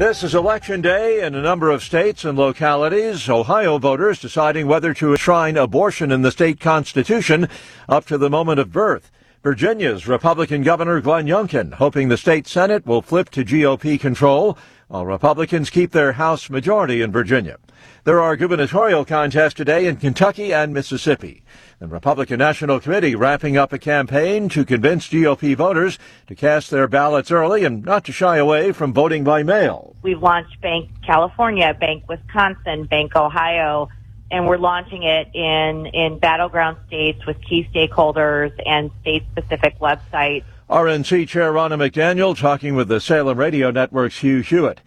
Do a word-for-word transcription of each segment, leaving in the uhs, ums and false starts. This is Election Day in a number of states and localities. Ohio voters deciding whether to enshrine abortion in the state constitution up to the moment of birth. Virginia's Republican Governor Glenn Youngkin hoping the state Senate will flip to G O P control while Republicans keep their House majority in Virginia. There are gubernatorial contests today in Kentucky and Mississippi. The Republican National Committee wrapping up a campaign to convince G O P voters to cast their ballots early and not to shy away from voting by mail. We've launched Bank California, Bank Wisconsin, Bank Ohio, and we're launching it in, in battleground states with key stakeholders and state-specific websites. R N C Chair Ronna McDaniel talking with the Salem Radio Network's Hugh Hewitt.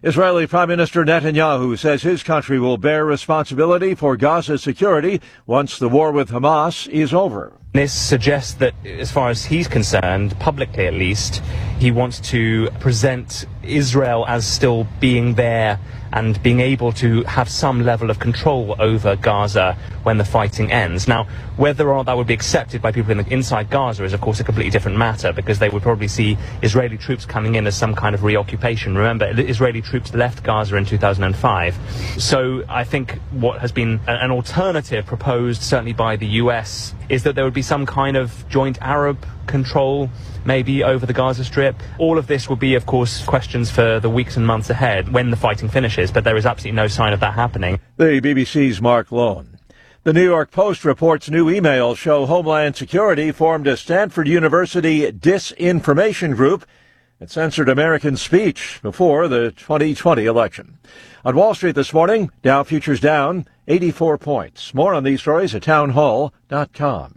Israeli Prime Minister Netanyahu says his country will bear responsibility for Gaza's security once the war with Hamas is over. This suggests that, as far as he's concerned, publicly at least, he wants to present Israel as still being there and being able to have some level of control over Gaza when the fighting ends. Now, whether or not that would be accepted by people in the, inside Gaza is, of course, a completely different matter, because they would probably see Israeli troops coming in as some kind of reoccupation. Remember, Israeli troops left Gaza in two thousand five. So I think what has been an alternative proposed, certainly by the U S, is that there would be some kind of joint Arab control, maybe, over the Gaza Strip. All of this will be, of course, questions for the weeks and months ahead when the fighting finishes, but there is absolutely no sign of that happening. The B B C's Mark Lone. The New York Post reports new emails show Homeland Security formed a Stanford University disinformation group that censored American speech before the twenty twenty election. On Wall Street this morning, Dow futures down eighty-four points. More on these stories at town hall dot com.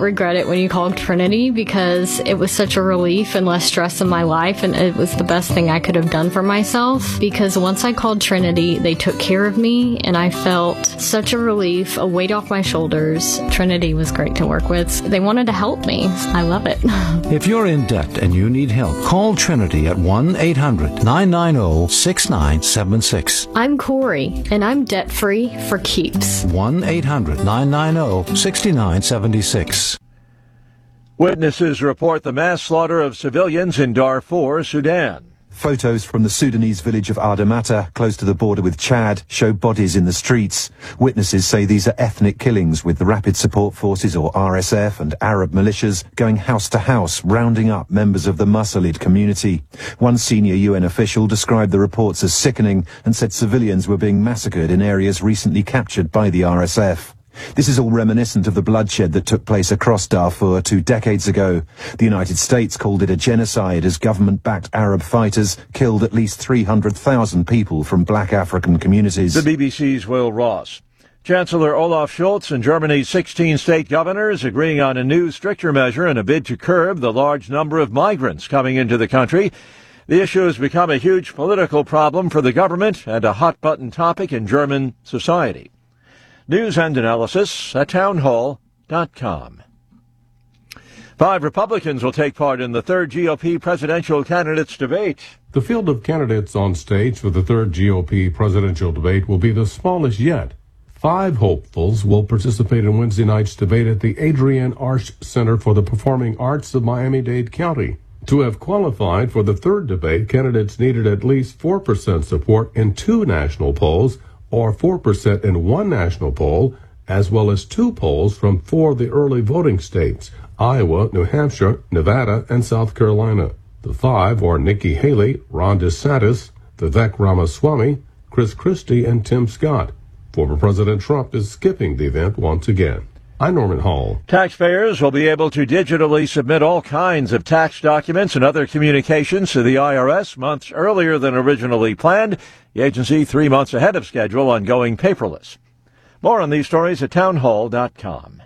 regret it when you called Trinity, because it was such a relief and less stress in my life, and it was the best thing I could have done for myself, because once I called Trinity, they took care of me, and I felt such a relief, a weight off my shoulders. Trinity was great to work with. They wanted to help me. I love it. If you're in debt and you need help, call Trinity at one eight hundred nine nine zero six nine seven six. I'm Corey, and I'm debt-free for keeps. one eight hundred nine nine zero six nine seven six. Witnesses report the mass slaughter of civilians in Darfur, Sudan. Photos from the Sudanese village of Ardamata, close to the border with Chad, show bodies in the streets. Witnesses say these are ethnic killings, with the Rapid Support Forces, or R S F, and Arab militias going house to house, rounding up members of the Musalid community. One senior U N official described the reports as sickening and said civilians were being massacred in areas recently captured by the R S F. This is all reminiscent of the bloodshed that took place across Darfur two decades ago. The United States called it a genocide as government-backed Arab fighters killed at least three hundred thousand people from black African communities. The B B C's Will Ross. Chancellor Olaf Scholz and Germany's sixteen state governors agreeing on a new, stricter measure in a bid to curb the large number of migrants coming into the country. The issue has become a huge political problem for the government and a hot-button topic in German society. News and analysis at town hall dot com. Five Republicans will take part in the third G O P presidential candidates debate. The field of candidates on stage for the third G O P presidential debate will be the smallest yet. Five hopefuls will participate in Wednesday night's debate at the Adrienne Arsch Center for the Performing Arts of Miami-Dade County. To have qualified for the third debate, candidates needed at least four percent support in two national polls, or four percent in one national poll, as well as two polls from four of the early voting states, Iowa, New Hampshire, Nevada, and South Carolina. The five are Nikki Haley, Ron DeSantis, Vivek Ramaswamy, Chris Christie, and Tim Scott. Former President Trump is skipping the event once again. I'm Norman Hall. Taxpayers will be able to digitally submit all kinds of tax documents and other communications to the I R S months earlier than originally planned. The agency three months ahead of schedule on going paperless. More on these stories at town hall dot com.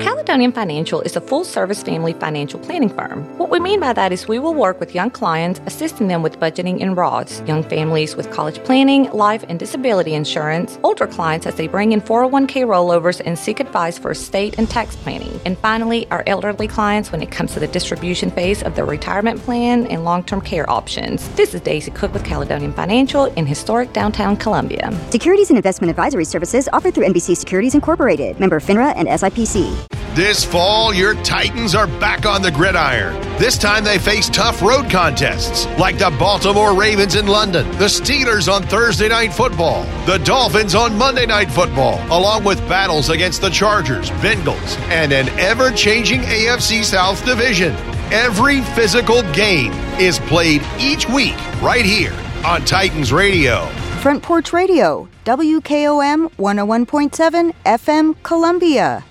Caledonian Financial is a full-service family financial planning firm. What we mean by that is we will work with young clients, assisting them with budgeting and R O Ds, young families with college planning, life and disability insurance, older clients as they bring in four oh one k rollovers and seek advice for estate and tax planning, and finally, our elderly clients when it comes to the distribution phase of their retirement plan and long-term care options. This is Daisy Cook with Caledonian Financial in historic downtown Columbia. Securities and investment advisory services offered through N B C Securities Incorporated, member FINRA and S I P C. This fall, your Titans are back on the gridiron. This time they face tough road contests like the Baltimore Ravens in London, the Steelers on Thursday Night Football, the Dolphins on Monday Night Football, along with battles against the Chargers, Bengals, and an ever-changing A F C South division. Every physical game is played each week right here on Titans Radio. Front Porch Radio, W K O M one oh one point seven F M Columbia.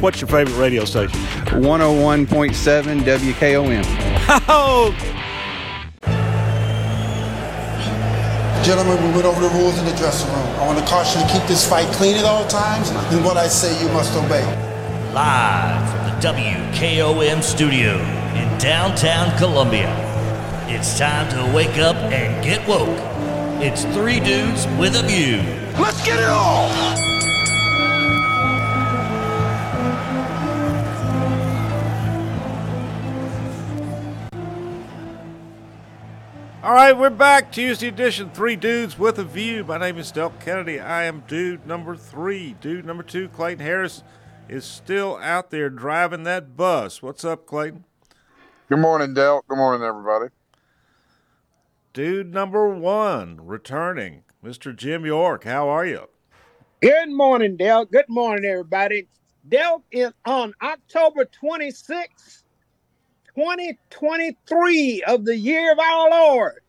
What's your favorite radio station? one oh one point seven W K O M. Oh! Gentlemen, we went over the rules in the dressing room. I want to caution you to keep this fight clean at all times, and what I say you must obey. Live from the W K O M studio in downtown Columbia, it's time to wake up and get woke. It's Three Dudes with a View. Let's get it on! All right, we're back. Tuesday edition, Three Dudes with a View. My name is Del Kennedy. I am dude number three. Dude number two, Clayton Harris, is still out there driving that bus. What's up, Clayton? Good morning, Del. Good morning, everybody. Dude number one, returning, Mister Jim York. How are you? Good morning, Del. Good morning, everybody. Del is on October twenty-sixth. twenty twenty-three of the year of our Lord.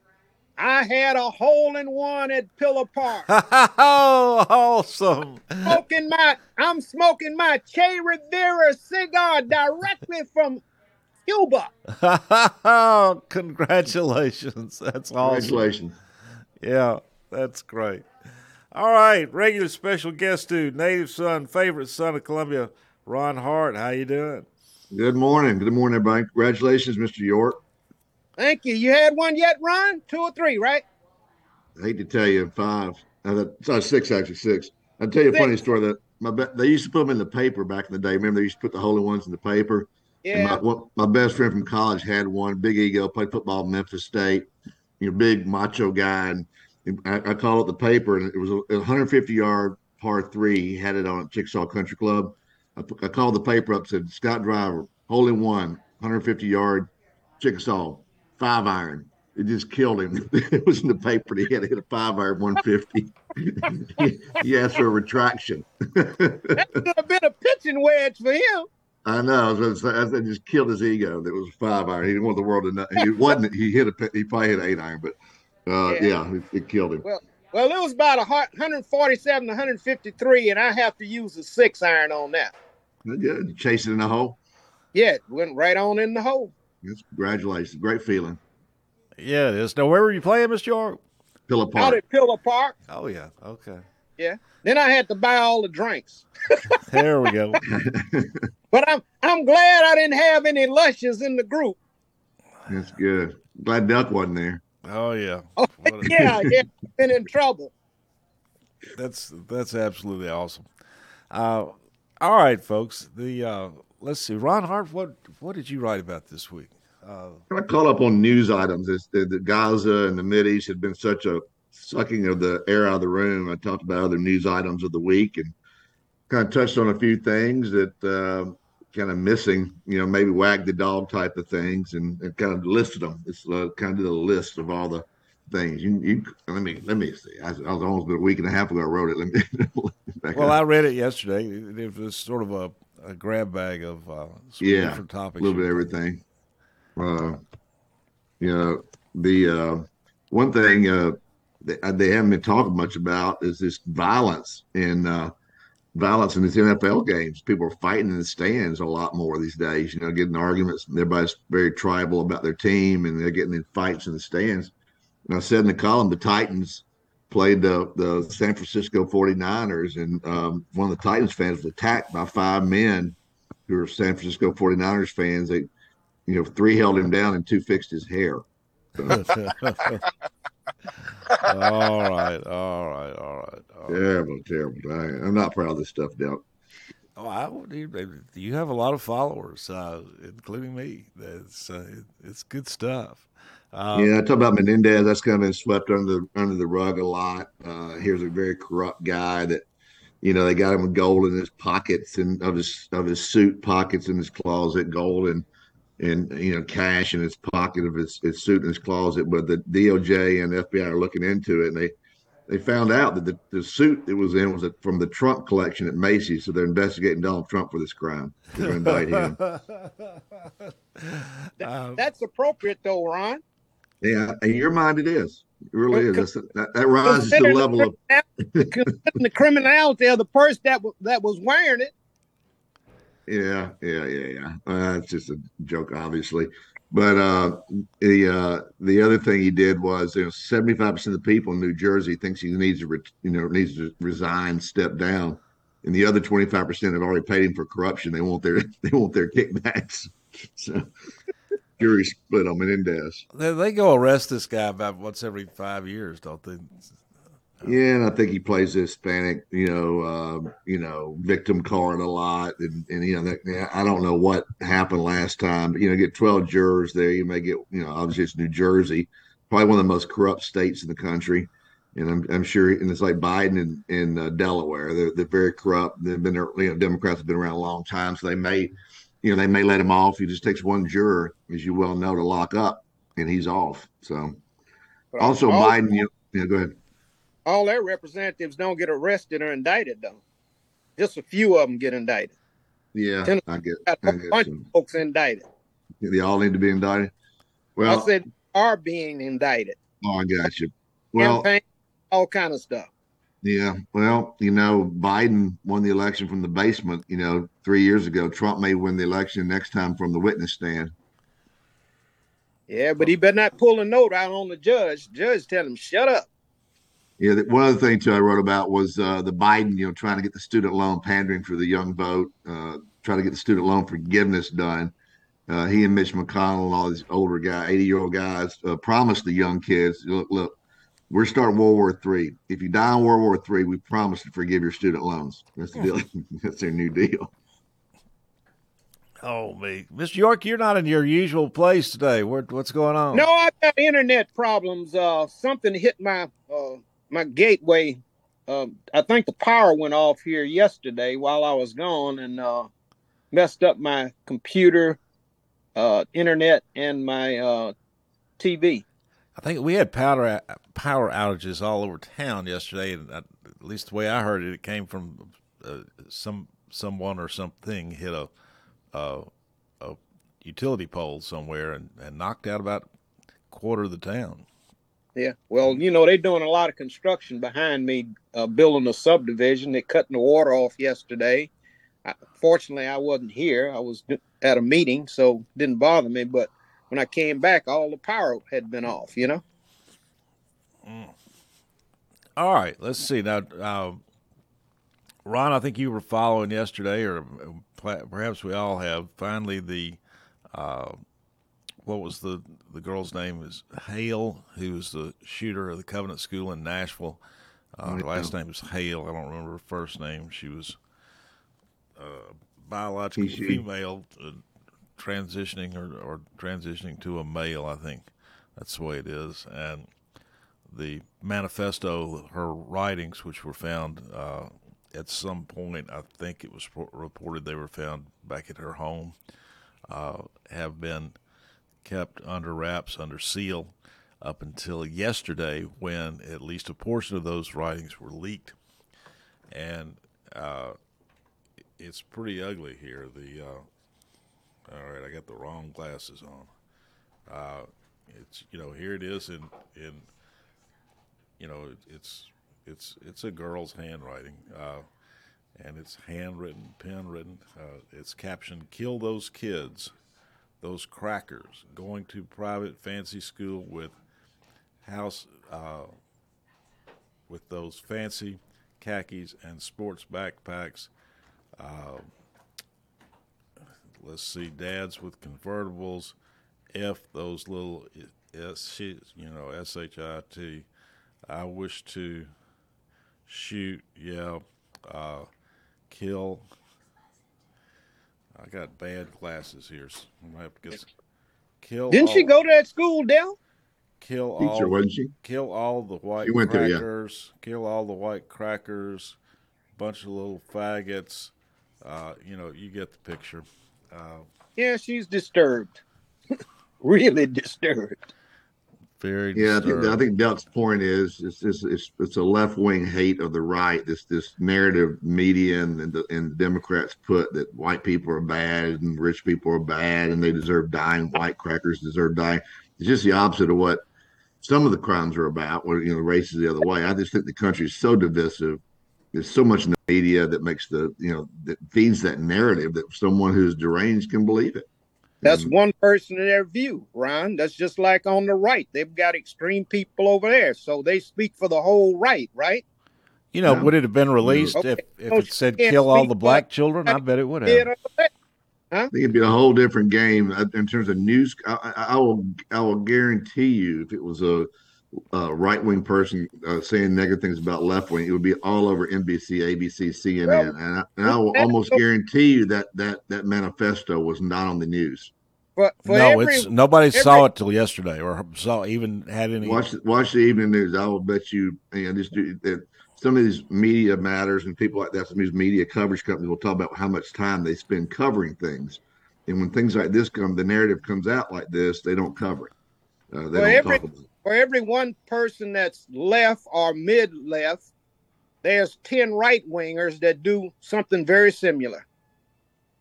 I had a hole-in-one at Pillar Park. Oh, awesome. I'm smoking my, I'm smoking my Che Rivera cigar directly from Cuba. Oh, congratulations. That's awesome. Congratulations. Yeah, that's great. All right, regular special guest dude, native son, favorite son of Columbia, Ron Hart. How you doing? Good morning. Good morning, everybody. Congratulations, Mister York. Thank you. You had one yet, Ron? Two or three, right? I hate to tell you, five. Uh, sorry, six, actually, six. I'll tell you six. A funny story. That my be- They used to put them in the paper back in the day. Remember, they used to put the holy ones in the paper? Yeah. And my, one, my best friend from college had one, big ego, played football at Memphis State, you know, big macho guy. And I, I call it the paper, and it was a one hundred fifty-yard par three. He had it on at Chickasaw Country Club. I called the paper up, said, Scott Driver, hole in one, one hundred fifty-yard, Chickasaw, five iron. It just killed him. It was in the paper. He had to hit a five iron one fifty. He asked for a retraction. That could have been a pitching wedge for him. I know. That just killed his ego. That was a five iron. He didn't want the world to know. He wasn't. He hit a. He probably hit an eight iron, but uh, yeah, yeah it, it killed him. Well, well, it was about one forty-seven to one fifty-three, and I have to use a six iron on that. Yeah, chasing in the hole. Yeah, it went right on in the hole. Yes, congratulations. Great feeling. Yeah, it is. Now, where were you playing, Mister York? Pillar Park. Out at Pillar Park. Oh, yeah. Okay. Yeah. Then I had to buy all the drinks. There we go. But I'm I'm glad I didn't have any Lushes in the group. That's good. Glad Duck wasn't there. Oh, yeah. Oh, yeah, yeah. Been in trouble. That's, that's absolutely awesome. Uh All right, folks. The uh, let's see, Ron Hart. What what did you write about this week? Uh, I caught up on news items. It's, the, the Gaza and the Mideast had been such a sucking of the air out of the room. I talked about other news items of the week and kind of touched on a few things that uh, kind of missing. You know, maybe wag the dog type of things, and, and kind of listed them. It's uh, kind of did a list of all the things. You, you let me let me see. I, I was almost a week and a half ago I wrote it. Let me. Well, I read it yesterday. It was sort of a, a grab bag of uh, yeah, different topics. A little bit of everything. Uh, you know, the uh, one thing uh, they, they haven't been talking much about is this violence in uh, violence in these N F L games. People are fighting in the stands a lot more these days. You know, getting arguments. Everybody's very tribal about their team, and they're getting in fights in the stands. And I said in the column, the Titans played the, the San Francisco forty-niners, and um, one of the Titans fans was attacked by five men who were San Francisco forty-niners fans. They, you know, three held him down and two fixed his hair. So. all right, all right, all right. All terrible, right. terrible. I, I'm not proud of this stuff, Del. Oh, I, you have a lot of followers, uh, including me. That's uh, it's good stuff. Um, yeah, I talk about Menendez. That's kind of been swept under the, under the rug a lot. Uh, here's a very corrupt guy that, you know, they got him with gold in his pockets and of his of his suit pockets in his closet, gold and and you know cash in his pocket of his, his suit in his closet. But the D O J and the F B I are looking into it, and they they found out that the, the suit it was in was from the Trump collection at Macy's. So they're investigating Donald Trump for this crime. They're going to indict him. that, that's appropriate, though, Ron. Yeah, in your mind, it is. It really is. That's, that, that rises to the level of the criminality of the person that w- that was wearing it. Yeah, yeah, yeah, yeah. Uh, it's just a joke, obviously. But uh, the uh, the other thing he did was, you know, seventy-five percent of the people in New Jersey thinks he needs to, re- you know, needs to resign, step down, and the other twenty-five percent have already paid him for corruption. They want their they want their kickbacks. So. Jury split on Menendez. They, they go arrest this guy about once every five years, don't they? Yeah, and I think he plays the Hispanic, you know, uh, you know, victim card a lot, and, and you know, that, I don't know what happened last time. But, you know, get twelve jurors there, you may get, you know, obviously it's New Jersey, probably one of the most corrupt states in the country, and I'm I'm sure, and it's like Biden in in uh, Delaware, they're they're very corrupt. They've been, you know, Democrats have been around a long time, so they may. You know, they may let him off. He just takes one juror, as you well know, to lock up, and he's off. So, well, also all, Biden, you know, yeah, go ahead. All their representatives don't get arrested or indicted, though. Just a few of them get indicted. Yeah, Tennessee I get it. A bunch of folks indicted. They all need to be indicted? Well, I said are being indicted. Oh, I got you. Well, campaign, all kind of stuff. Yeah, well, you know, Biden won the election from the basement, you know, three years ago. Trump may win the election next time from the witness stand. Yeah, but he better not pull a note out on the judge. The judge tell him, shut up. Yeah, one other thing, too, I wrote about was uh, the Biden, you know, trying to get the student loan pandering for the young vote, uh, trying to get the student loan forgiveness done. Uh, he and Mitch McConnell and all these older guys, eighty-year-old guys, uh, promised the young kids, look, look. We're starting World War Three. If you die in World War Three, we promise to forgive your student loans. That's the deal. That's their new deal. Oh, me. Mister York, you're not in your usual place today. What, what's going on? No, I've got internet problems. Uh, something hit my uh, my gateway. Uh, I think the power went off here yesterday while I was gone and uh, messed up my computer, uh, internet, and my uh, T V. I think we had power power outages all over town yesterday, and at least the way I heard it, it came from uh, some someone or something hit a, a a utility pole somewhere and, and knocked out about a quarter of the town. Yeah, well, you know, they're doing a lot of construction behind me, uh, building a subdivision. They're cutting the water off yesterday. I, fortunately, I wasn't here. I was at a meeting, so it didn't bother me, but when I came back, all the power had been off, you know? Mm. All right. Let's see. Now, uh, Ron, I think you were following yesterday, or perhaps we all have, finally the, uh, what was the, the girl's name is Hale, who was the shooter of the Covenant School in Nashville. Uh, her last name was Hale. I don't remember her first name. She was a uh, biological female, uh, transitioning or, or transitioning to a male, I think that's the way it is. And the manifesto, her writings, which were found uh, at some point, I think it was reported they were found back at her home, uh, have been kept under wraps, under seal, up until yesterday when at least a portion of those writings were leaked. And uh, it's pretty ugly here. The uh, All right, I got the wrong glasses on. Uh, it's you know here it is in in you know it, it's it's it's a girl's handwriting, uh, and it's handwritten, pen written. Uh, it's captioned "Kill those kids, those crackers going to private fancy school with house uh, with those fancy khakis and sports backpacks. Uh, let's see, dads with convertibles, F those little S, you know, S H I T. I wish to shoot, yeah, uh, kill. I got bad glasses here, so I'm gonna have to get some. Kill. Didn't all, she go to that school, Del? Kill teacher, all. Wasn't she? Kill all the white crackers. There, yeah. Kill all the white crackers. Bunch of little faggots. Uh, you know, you get the picture. Uh, yeah, she's disturbed. Really disturbed. Very. Yeah, disturbed. I think, I think Del's point is it's it's it's, it's a left wing hate of the right. This this narrative media and the, and the Democrats put that white people are bad and rich people are bad and they deserve dying. White crackers deserve dying. It's just the opposite of what some of the crimes are about. Where you know the race is the other way. I just think the country is so divisive. There's so much in the media that makes the you know that feeds that narrative that someone who's deranged can believe it. That's one person in their view, Ron. That's just like on the right. They've got extreme people over there, so they speak for the whole right, right? You know, yeah. Would it have been released okay. if, if it said kill all the black children? I bet it would have. Huh? I think it'd be a whole different game in terms of news. I, I will, I will guarantee you, if it was a, a right-wing person uh, saying negative things about left-wing, it would be all over N B C, A B C, C N N, well, and, I, and I will almost guarantee you that that that manifesto was not on the news. For, for no, every, it's nobody every, saw it till yesterday, or saw even had any. Watch, watch the evening news. I will bet you, you know, just do, uh, some of these media matters and people like that. Some of these media coverage companies will talk about how much time they spend covering things, and when things like this come, the narrative comes out like this, they don't cover it. Uh, they for don't every, talk about it. For every one person that's left or mid-left, there's ten right-wingers that do something very similar.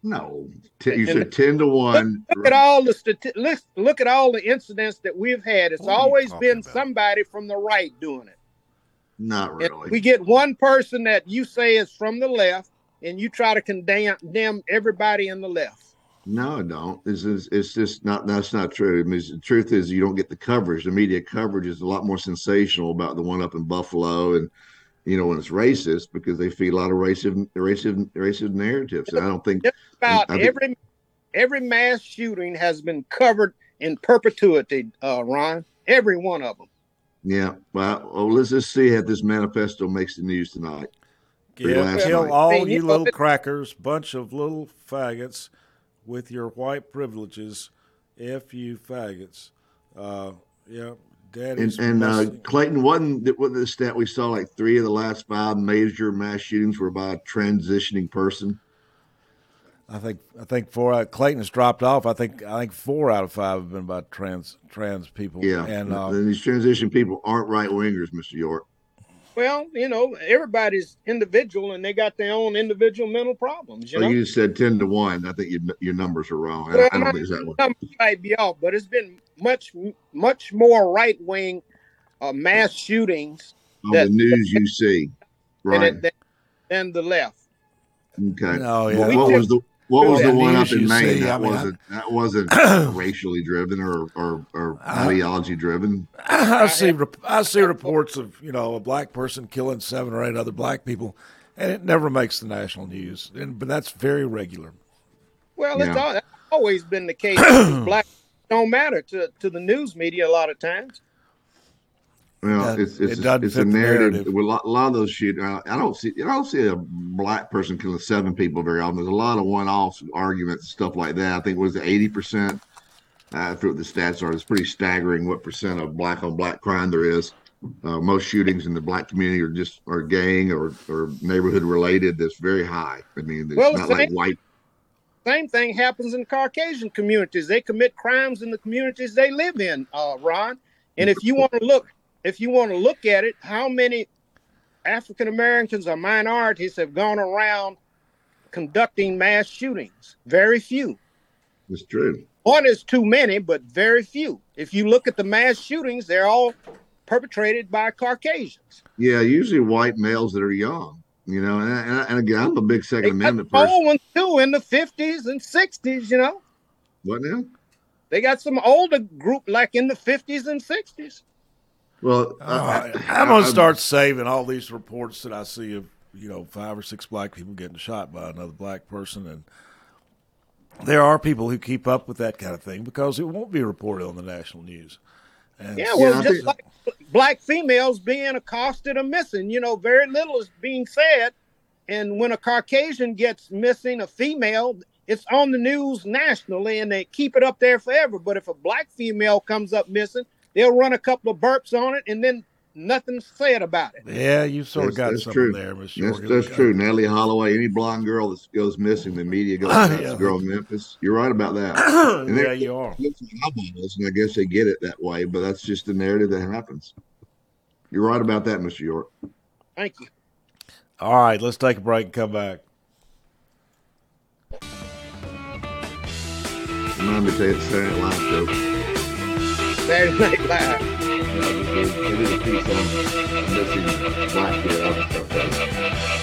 No, T- you said ten to one. Look, look at all the stati- look, look at all the incidents that we've had. It's always been about? somebody from the right doing it. Not really. And we get one person that you say is from the left, and you try to condemn everybody in the left. No, I don't. It's, it's, it's just not. That's not true. I mean, the truth is, you don't get the coverage. The media coverage is a lot more sensational about the one up in Buffalo and. You know, when it's racist, because they feed a lot of racist, racist, racist narratives. And I don't think just about think, every every mass shooting has been covered in perpetuity, uh, Ron. Every one of them. Yeah. Well, well, let's just see how this manifesto makes the news tonight. Yeah, kill night. all you little crackers, bunch of little faggots, with your white privileges. F you faggots. Uh, yeah. And, and uh, Clayton, wasn't the stat we saw like three of the last five major mass shootings were by a transitioning person? I think I think four. Uh, Clayton has dropped off. I think I think four out of five have been by trans trans people. Yeah, and, uh, and these transition people aren't right wingers, Mister York. Well, you know, everybody's individual, and they got their own individual mental problems. You, well, know? You said ten to one. I think you, your numbers are wrong. Well, I don't think it's that one. Numbers might be off, but it's been much, much more right wing uh, mass shootings on that, the news that, you see, right? Than, than the left. Okay. No, yeah. Well, what was the what was the one up in Maine? See, that I mean, wasn't I, that wasn't racially driven or or, or I, ideology driven. I, I see I see reports of you know a black person killing seven or eight other black people, and it never makes the national news. And but that's very regular. Well, yeah. it's all, that's always been the case. Black don't matter to, to the news media a lot of times. Well, yeah, it's it's, it a, it's a narrative. narrative. With a, lot, a lot of those shoot. Uh, I don't see. I don't see a black person killing seven people very often. There's a lot of one-off arguments, stuff like that. I think it was eighty percent. I forget what the stats are. It's pretty staggering what percent of black-on-black crime there is. Uh, most shootings in the black community are just are gang or, or neighborhood related. That's very high. I mean, it's well, not same, like white. Same thing happens in Caucasian communities. They commit crimes in the communities they live in. Uh, Ron, and if you want to look. If you want to look at it, how many African Americans or minorities have gone around conducting mass shootings? Very few. It's true. One is too many, but very few. If you look at the mass shootings, they're all perpetrated by Caucasians. Yeah, usually white males that are young, you know. And, and, and again, I'm a big Second Amendment person. They got old ones too in the fifties and sixties, you know. What now? They got some older group like in the fifties and sixties. Well, I, I, I'm going to start saving all these reports that I see of, you know, five or six black people getting shot by another black person. And there are people who keep up with that kind of thing because it won't be reported on the national news. And yeah, well, just like black females being accosted or missing, you know, very little is being said. And when a Caucasian gets missing, a female, it's on the news nationally and they keep it up there forever. But if a black female comes up missing, they'll run a couple of burps on it and then nothing's said about it. Yeah, you sort of that's, got that's something true. there, Mister That's, that's true. Natalie Holloway, any blonde girl that goes missing, the media goes, oh, yeah. girl in Memphis. You're right about that. And yeah, you are. And I guess they get it that way, but that's just the narrative that happens. You're right about that, Mister York. Thank you. All right, let's take a break and come back. Remind me to say it's Saturday Night Live show. Saturday Night Live. They did a piece on missing black kid out of stuff like that.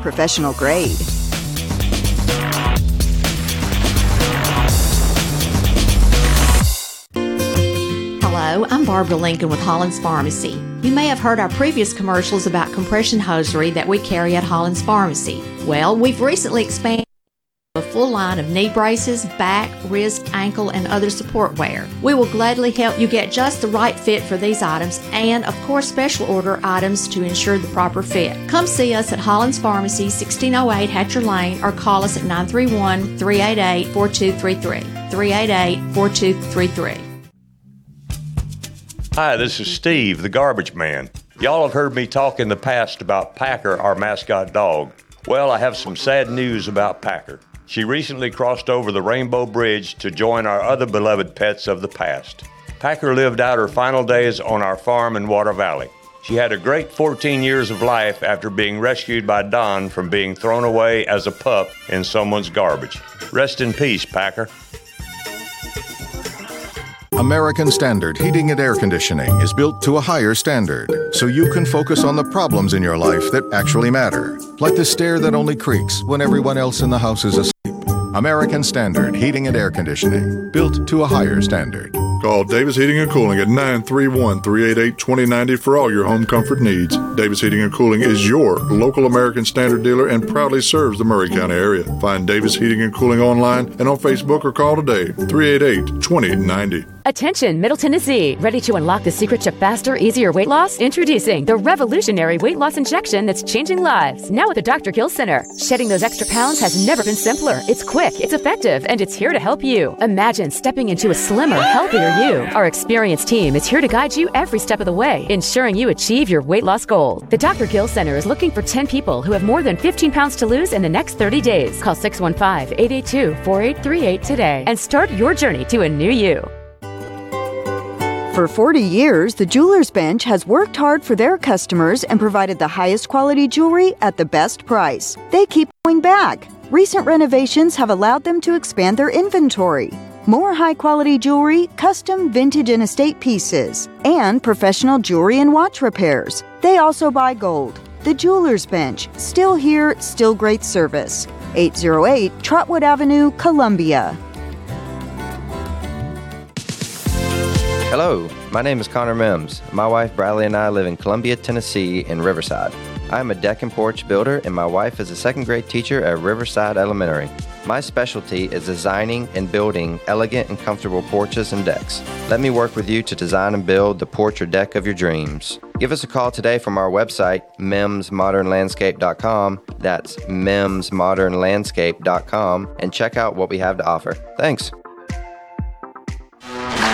professional grade. Hello, I'm Barbara Lincoln with Holland's Pharmacy. You may have heard our previous commercials about compression hosiery that we carry at Holland's Pharmacy. Well, we've recently expanded a full line of knee braces, back, wrist, ankle, and other support wear. We will gladly help you get just the right fit for these items and, of course, special order items to ensure the proper fit. Come see us at Holland's Pharmacy, sixteen oh eight Hatcher Lane, or call us at nine three one, three eight eight, four two three three. three eight eight, four two three three. Hi, this is Steve, the garbage man. Y'all have heard me talk in the past about Packer, our mascot dog. Well, I have some sad news about Packer. She recently crossed over the Rainbow Bridge to join our other beloved pets of the past. Packer lived out her final days on our farm in Water Valley. She had a great fourteen years of life after being rescued by Don from being thrown away as a pup in someone's garbage. Rest in peace, Packer. American Standard Heating and Air Conditioning is built to a higher standard, so you can focus on the problems in your life that actually matter, like the stair that only creaks when everyone else in the house is asleep. American Standard Heating and Air Conditioning, built to a higher standard. Call Davis Heating and Cooling at nine three one, three eight eight, two zero nine zero for all your home comfort needs. Davis Heating and Cooling is your local American Standard dealer and proudly serves the Maury County area. Find Davis Heating and Cooling online and on Facebook or call today, three eight eight, two zero nine zero. Attention, Middle Tennessee. Ready to unlock the secret to faster, easier weight loss? Introducing the revolutionary weight loss injection that's changing lives, now at the Doctor Gill Center. Shedding those extra pounds has never been simpler. It's quick, it's effective, and it's here to help you. Imagine stepping into a slimmer, healthier you. Our experienced team is here to guide you every step of the way, ensuring you achieve your weight loss goal. The Doctor Gill Center is looking for ten people who have more than fifteen pounds to lose in the next thirty days. Call six one five, eight eight two, four eight three eight today and start your journey to a new you. For forty years, the Jewelers Bench has worked hard for their customers and provided the highest quality jewelry at the best price. They keep going back. Recent renovations have allowed them to expand their inventory. More high-quality jewelry, custom vintage and estate pieces, and professional jewelry and watch repairs. They also buy gold. The Jewelers Bench, still here, still great service. eight oh eight Trotwood Avenue, Columbia. Hello, my name is Connor Mims. My wife Bradley and I live in Columbia, Tennessee in Riverside. I am a deck and porch builder and my wife is a second grade teacher at Riverside Elementary. My specialty is designing and building elegant and comfortable porches and decks. Let me work with you to design and build the porch or deck of your dreams. Give us a call today from our website, mims modern landscape dot com. That's mims modern landscape dot com and check out what we have to offer. Thanks.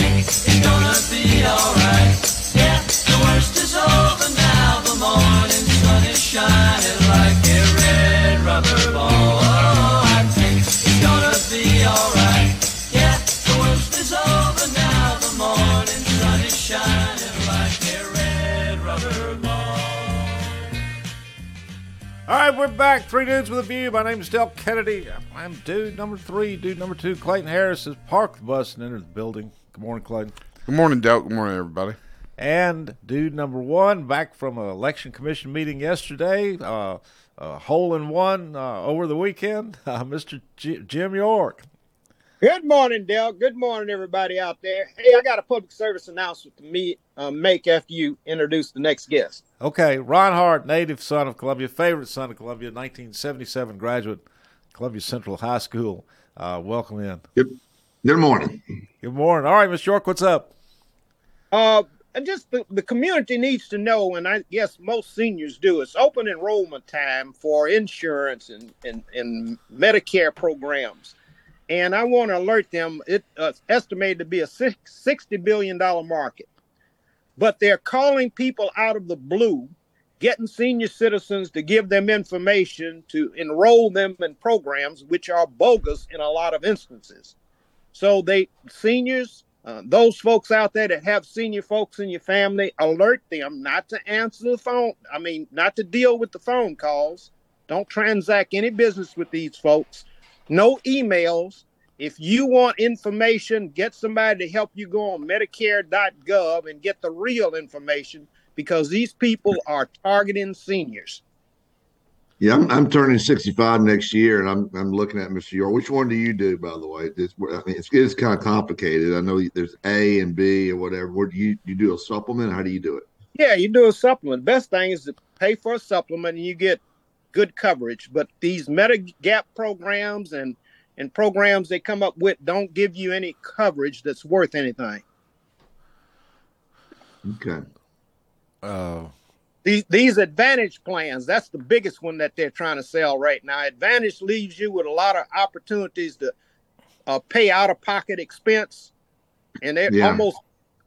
It's gonna be alright. Yeah, the worst is over now. The morning sun is shining like a red rubber ball. Oh, I think it's gonna be alright. Yeah, the worst is over now. The morning sun is shining like a red rubber ball. Alright, we're back. Three Dudes with a View. My name is Del Kennedy. I'm dude number three. Dude number two, Clayton Harris, has parked the bus and entered the building. Good morning, Clayton. Good morning, Del. Good morning, everybody. And dude number one, back from an election commission meeting yesterday, uh, a hole-in-one uh, over the weekend, uh, Mister G- Jim York. Good morning, Del. Good morning, everybody out there. Hey, I got a public service announcement to me, uh, make after you introduce the next guest. Okay, Ron Hart, native son of Columbia, favorite son of Columbia, nineteen seventy-seven graduate, Columbia Central High School. Uh, welcome in. Yep. Good morning. Good morning. All right, Mister York, what's up? Uh, and just the, the community needs to know, and I guess most seniors do, it's open enrollment time for insurance and, and, and Medicare programs. And I want to alert them, it's uh, estimated to be a sixty billion dollars market. But they're calling people out of the blue, getting senior citizens to give them information to enroll them in programs, which are bogus in a lot of instances. So they seniors, uh, those folks out there that have senior folks in your family, alert them not to answer the phone. I mean, not to deal with the phone calls. Don't transact any business with these folks. No emails. If you want information, get somebody to help you go on medicare dot gov and get the real information, because these people are targeting seniors. Yeah, I'm, I'm turning sixty-five next year, and I'm I'm looking at Mister York. Which one do you do, by the way? It's, I mean, it's, it's kind of complicated. I know there's A and B and whatever. What do you, you do a supplement? How do you do it? Yeah, you do a supplement. Best thing is to pay for a supplement, and you get good coverage. But these Medigap programs and, and programs they come up with don't give you any coverage that's worth anything. Okay. Uh These, these Advantage plans, that's the biggest one that they're trying to sell right now. Advantage leaves you with a lot of opportunities to uh, pay out-of-pocket expense. And they're yeah. almost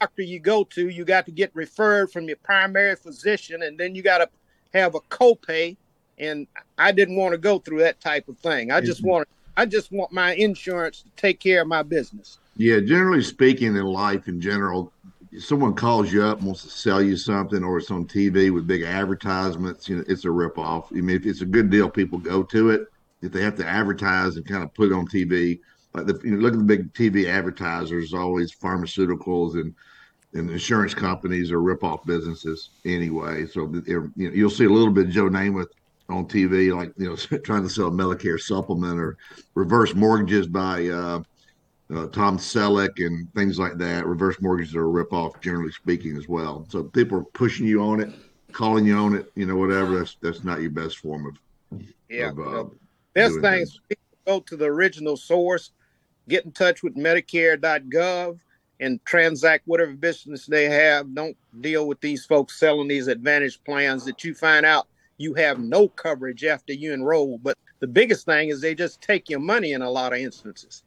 doctor you go to, you got to get referred from your primary physician, and then you got to have a copay. And I didn't want to go through that type of thing. I mm-hmm. just want I just want my insurance to take care of my business. Yeah, generally speaking, in life in general, if someone calls you up and wants to sell you something, or it's on T V with big advertisements, you know, it's a ripoff. I mean, if it's a good deal, people go to it. If they have to advertise and kind of put it on T V, like the, you know, look at the big T V advertisers, always pharmaceuticals and, and insurance companies are ripoff businesses anyway. So you know, you'll see a little bit of Joe Namath on T V, like, you know, trying to sell a Medicare supplement or reverse mortgages by, uh, Uh, Tom Selleck and things like that. Reverse mortgages are a ripoff, generally speaking, as well. So people are pushing you on it, calling you on it, you know, whatever. That's that's not your best form of yeah. Of, uh, best thing is go to the original source, get in touch with medicare dot gov, and transact whatever business they have. Don't deal with these folks selling these advantage plans that you find out you have no coverage after you enroll. But the biggest thing is they just take your money in a lot of instances.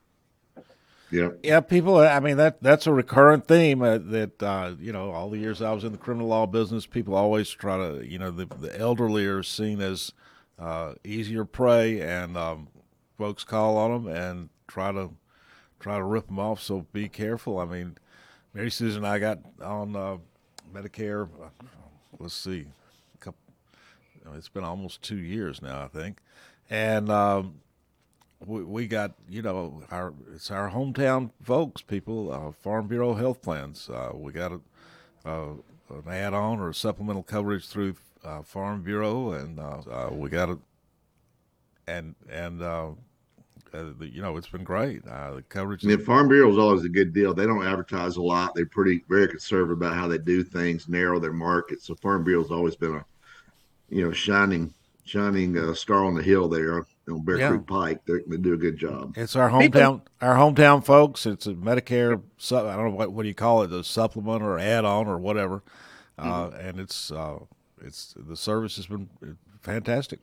Yeah, yeah, people. I mean, that that's a recurrent theme uh, that, uh, you know, all the years I was in the criminal law business, people always try to, you know, the, the elderly are seen as uh, easier prey, and um, folks call on them and try to try to rip them off. So be careful. I mean, Mary Susan and I got on uh, Medicare. Let's see. A couple, it's been almost two years now, I think. And um, we, we got, you know, our it's our hometown folks, people, uh, Farm Bureau health plans. Uh, we got a, uh, an add-on or supplemental coverage through uh, Farm Bureau, and uh, uh, we got it. And, and uh, uh, the, you know, it's been great. Uh, the coverage. The Farm Bureau is always a good deal. They don't advertise a lot. They're pretty, very conservative about how they do things, narrow their market. So Farm Bureau's always been a, you know, shining Shining uh, star on the hill there on Bear yeah. Creek Pike. They're going to do a good job. It's our hometown, People. our hometown folks. It's a Medicare. I don't know what what do you call it, a supplement or add-on or whatever. Uh, mm-hmm. And it's uh, it's the service has been fantastic.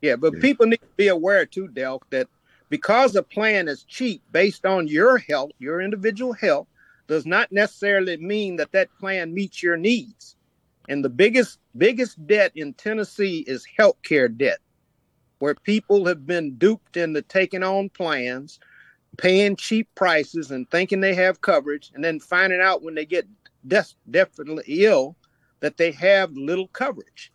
Yeah, but yeah. people need to be aware too, Del, that because a plan is cheap based on your health, your individual health, does not necessarily mean that that plan meets your needs. And the biggest biggest debt in Tennessee is healthcare debt, where people have been duped into taking on plans, paying cheap prices and thinking they have coverage, and then finding out when they get def- definitely ill that they have little coverage.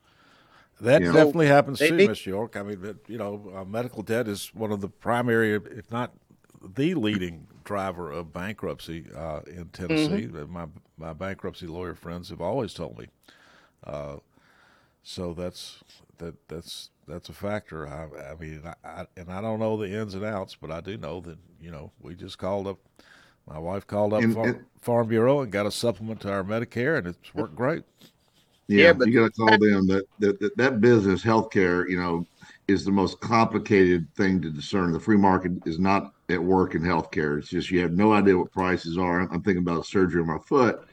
That you know, definitely happens too, need- Miz York. I mean, you know, uh, medical debt is one of the primary, if not the leading driver of bankruptcy uh, in Tennessee. Mm-hmm. My my bankruptcy lawyer friends have always told me. Uh, so that's, that, that's, that's a factor. I, I mean, I, I, and I don't know the ins and outs, but I do know that, you know, we just called up, my wife called up and, Farm, and, Farm Bureau and got a supplement to our Medicare, and it's worked great. Yeah. yeah but, you got to call them that, that, that, that business healthcare, you know, is the most complicated thing to discern. The free market is not at work in healthcare. It's just, you have no idea what prices are. I'm, I'm thinking about a surgery on my foot.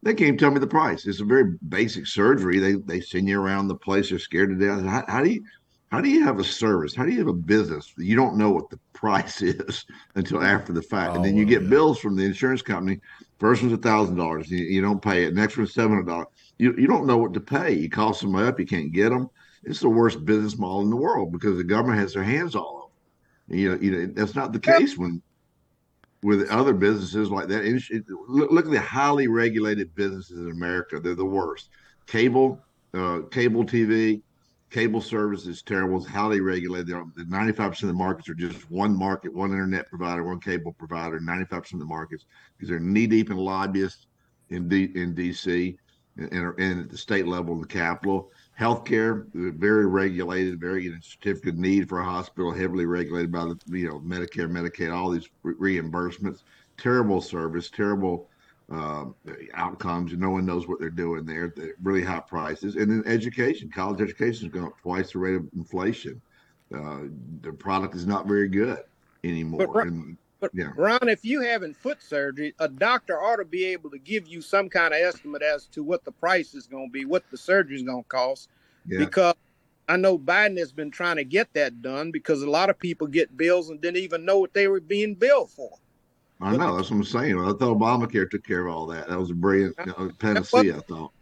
They can't even tell me the price. It's a very basic surgery. They they send you around the place. They're scared to death. How, how do you how do you have a service? How do you have a business? You don't know what the price is until after the fact. Oh, and then you get yeah. bills from the insurance company. First one's a thousand dollars. You don't pay it. Next one's seven hundred dollars. You you don't know what to pay. You call somebody up. You can't get them. It's the worst business model in the world because the government has their hands all over them. You know, you know that's not the case when. With other businesses like that. Look at the highly regulated businesses in America. They're the worst. Cable, uh, cable T V, cable service is terrible. It's highly regulated. ninety-five percent of the markets are just one market, one internet provider, one cable provider, ninety-five percent of the markets, because they're knee-deep in lobbyists in D- in D C and, and, and at the state level in the capital. Healthcare, very regulated, very you know, certificate of need for a hospital, heavily regulated by the you know Medicare, Medicaid, all these re- reimbursements. Terrible service, terrible uh, outcomes. No one knows what they're doing there. They're really high prices, and then education. College education has gone up twice the rate of inflation. Uh, the product is not very good anymore. But Ron, and, but yeah. Ron, if you having foot surgery, a doctor ought to be able to give you some kind of estimate as to what the price is going to be, what the surgery is going to cost. Yeah. Because I know Biden has been trying to get that done because a lot of people get bills and didn't even know what they were being billed for. I know. That's what I'm saying. I thought Obamacare took care of all that. That was a brilliant you know, panacea, I thought.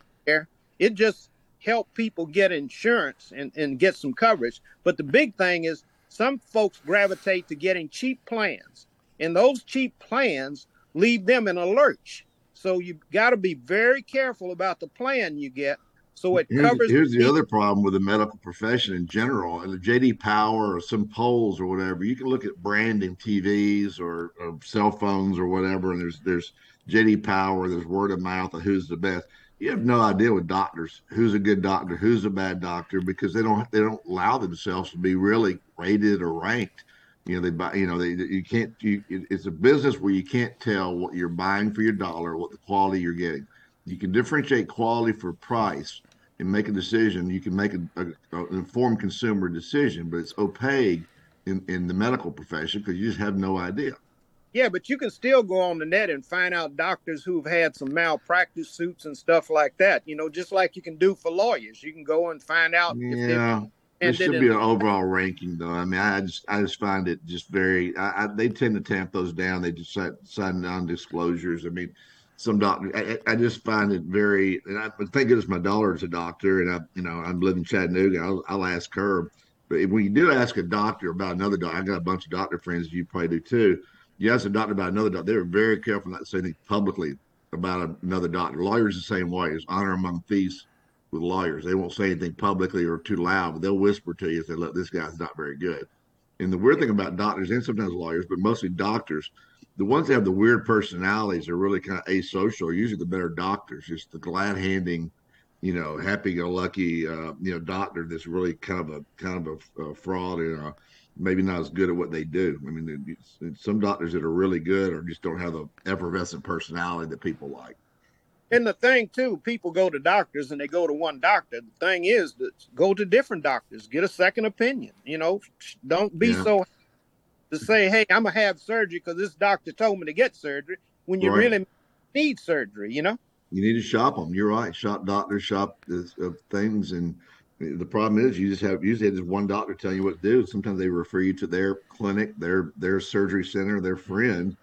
It just helped people get insurance and, and get some coverage. But the big thing is some folks gravitate to getting cheap plans, and those cheap plans leave them in a lurch. So you've got to be very careful about the plan you get. So it here's, covers. Here's the people. Other problem with the medical profession in general, and the J D Power or some polls or whatever. You can look at branding T Vs or, or cell phones or whatever, and there's there's J D Power, there's word of mouth of who's the best. You have no idea with doctors who's a good doctor, who's a bad doctor, because they don't they don't allow themselves to be really rated or ranked. You know they buy. You know they you can't. You, it's a business where you can't tell what you're buying for your dollar, what the quality you're getting. You can differentiate quality for price and make a decision. You can make a, a, an informed consumer decision, but it's opaque in, in the medical profession because you just have no idea. Yeah, but you can still go on the net and find out doctors who've had some malpractice suits and stuff like that. You know, just like you can do for lawyers. You can go and find out. Yeah, if they, there should be an overall ranking, though. I mean, I just I just find it just very I, I, – they tend to tamp those down. They just sign non-disclosures. I mean, some doctors – I just find it very – and I thank goodness my daughter's a doctor, and, I, you know, I live in Chattanooga. I'll, I'll ask her. But if we do ask a doctor about another doctor – I got a bunch of doctor friends. You probably do, too. You ask a doctor about another doctor, they were very careful not to say anything publicly about another doctor. Lawyers the same way. It's honor among thieves with lawyers. They won't say anything publicly or too loud, but they'll whisper to you and say, look, this guy's not very good. And the weird thing about doctors and sometimes lawyers, but mostly doctors, the ones that have the weird personalities are really kind of asocial, are usually the better doctors. Just the glad-handing, you know, happy-go-lucky, uh, you know, doctor that's really kind of a kind of a, a fraud and a, maybe not as good at what they do. I mean, some doctors that are really good or just don't have the effervescent personality that people like. And the thing, too, people go to doctors and they go to one doctor. The thing is, that go to different doctors, get a second opinion. You know, don't be yeah. so happy to say, hey, I'm going to have surgery because this doctor told me to get surgery when you right. really need surgery, you know? You need to shop them. You're right. Shop doctors, shop uh, things, and the problem is you just have usually have just one doctor telling you what to do. Sometimes they refer you to their clinic, their their surgery center, their friend.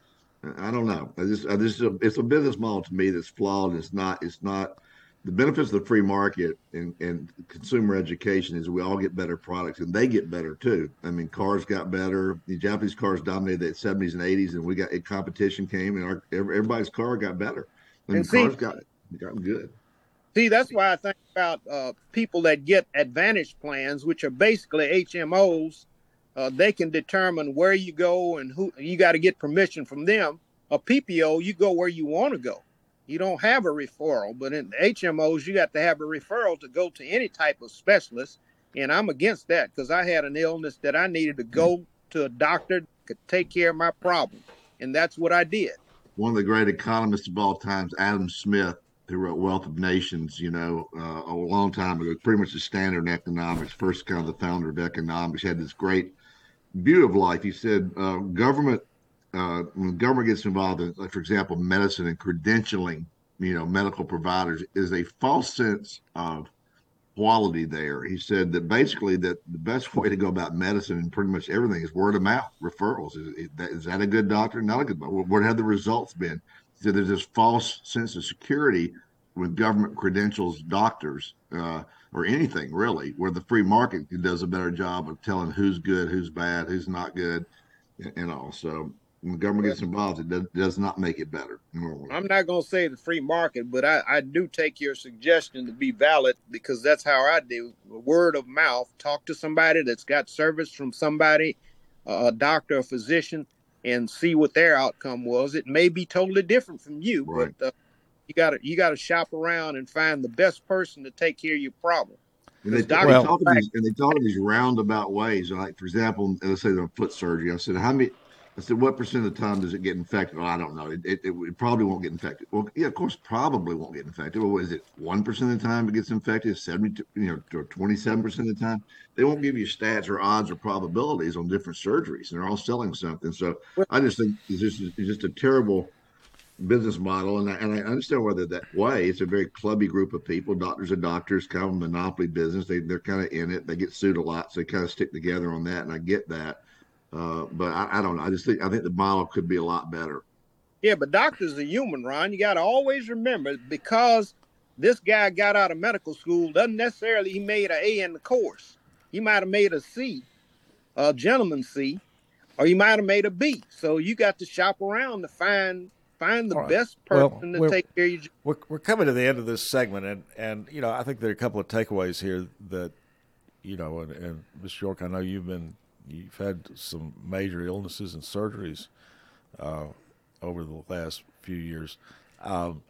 I don't know. I just, I just it's a business model to me that's flawed. It's not it's not the benefits of the free market and, and consumer education is we all get better products and they get better too. I mean, cars got better. The Japanese cars dominated the seventies and eighties, and we got competition came and our, everybody's car got better. And, and cars see, got got good. See, that's why I think about uh, people that get advantage plans, which are basically H M Os. Uh, they can determine where you go and who you got to get permission from them. A P P O, you go where you want to go. You don't have a referral, but in H M Os, you got to have a referral to go to any type of specialist. And I'm against that because I had an illness that I needed to go to a doctor that could take care of my problem. And that's what I did. One of the great economists of all times, Adam Smith, who wrote Wealth of Nations, you know, uh, a long time ago, pretty much the standard in economics, first kind of the founder of economics, had this great view of life. He said, uh, government, uh, when government gets involved in, like, for example, medicine and credentialing, you know, medical providers, is a false sense of quality there. He said that basically that the best way to go about medicine and pretty much everything is word of mouth, referrals. Is, is that a good doctor? Not a good doctor. What have the results been? So there's this false sense of security with government credentials, doctors, uh, or anything really, where the free market does a better job of telling who's good, who's bad, who's not good, and all. So when the government gets involved, it does, does not make it better. Normally. I'm not going to say the free market, but I, I do take your suggestion to be valid because that's how I do. Word of mouth, talk to somebody that's got service from somebody, uh, a doctor, a physician, and see what their outcome was. It may be totally different from you, right. but uh, you got to you got to shop around and find the best person to take care of your problem. And they, doctors, well, talk these, and they talk in these roundabout ways. Like, for example, let's say they're on foot surgery. I said, how many? I said, what percent of the time does it get infected? Well, I don't know. It, it, it probably won't get infected. Well, yeah, of course, probably won't get infected. Well, is it one percent of the time it gets infected? seventy, you know, or twenty-seven percent of the time? They won't give you stats or odds or probabilities on different surgeries, and they're all selling something. So I just think it's just, it's just a terrible business model, and I, and I understand why they're that way. It's a very clubby group of people. Doctors are doctors, kind of a monopoly business. They they're kind of in it. They get sued a lot, so they kind of stick together on that, and I get that. Uh, but I, I don't know. I just think I think the model could be a lot better. Yeah, but doctors are human, Ron. You got to always remember, because this guy got out of medical school doesn't necessarily he made an A in the course. He might have made a C, a gentleman C, or he might have made a B. So you got to shop around to find find the right. best person well, to take care of you. We're, we're coming to the end of this segment, and and you know I think there are a couple of takeaways here that you know, and, and Miz York, I know you've been. You've had some major illnesses and surgeries uh, over the last few years. Um,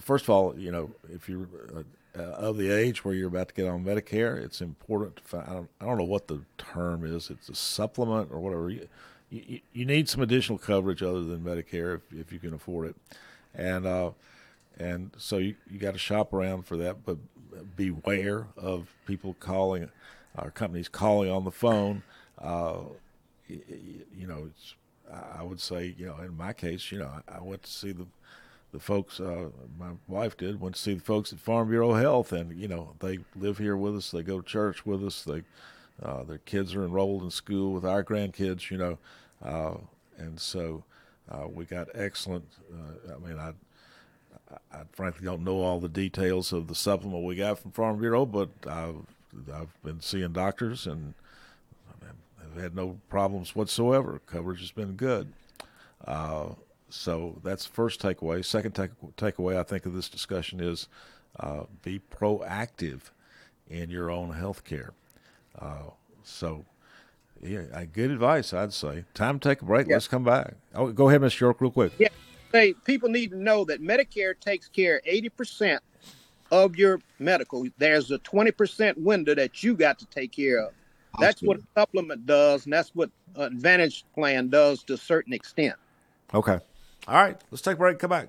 first of all, you know, if you're uh, uh, of the age where you're about to get on Medicare, it's important to find, I don't, I don't know what the term is, it's a supplement or whatever. You, you, you need some additional coverage other than Medicare if, if you can afford it. And uh, and so you, you got to shop around for that, but beware of people calling, or companies calling on the phone. Uh, you know, it's, I would say, you know, in my case, you know, I went to see the the folks, uh, my wife did, went to see the folks at Farm Bureau Health, and, you know, they live here with us, they go to church with us, they uh, their kids are enrolled in school with our grandkids, you know, uh, and so uh, we got excellent, uh, I mean, I I frankly don't know all the details of the supplement we got from Farm Bureau, but I've, I've been seeing doctors and I've had no problems whatsoever. Coverage has been good. Uh, so that's the first takeaway. Second take, takeaway, I think, of this discussion is uh, be proactive in your own health care. Uh, so, yeah, good advice, I'd say. Time to take a break. Yeah. Let's come back. Oh, go ahead, Mister York, real quick. Yeah. Hey, people need to know that Medicare takes care of eighty percent of your medical. There's a twenty percent window that you got to take care of. That's what a supplement does, and that's what an Advantage plan does to a certain extent. Okay. All right. Let's take a break. Come back.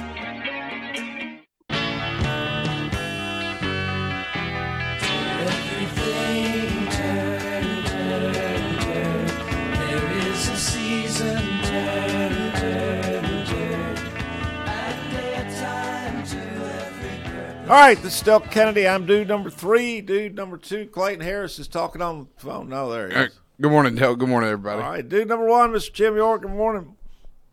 All right, this is Del Kennedy. I'm dude number three. Dude number two, Clayton Harris, is talking on the phone. No, there he is. Right. Good morning, Del. Good morning, everybody. All right, dude number one, Mister Jim York. Good morning.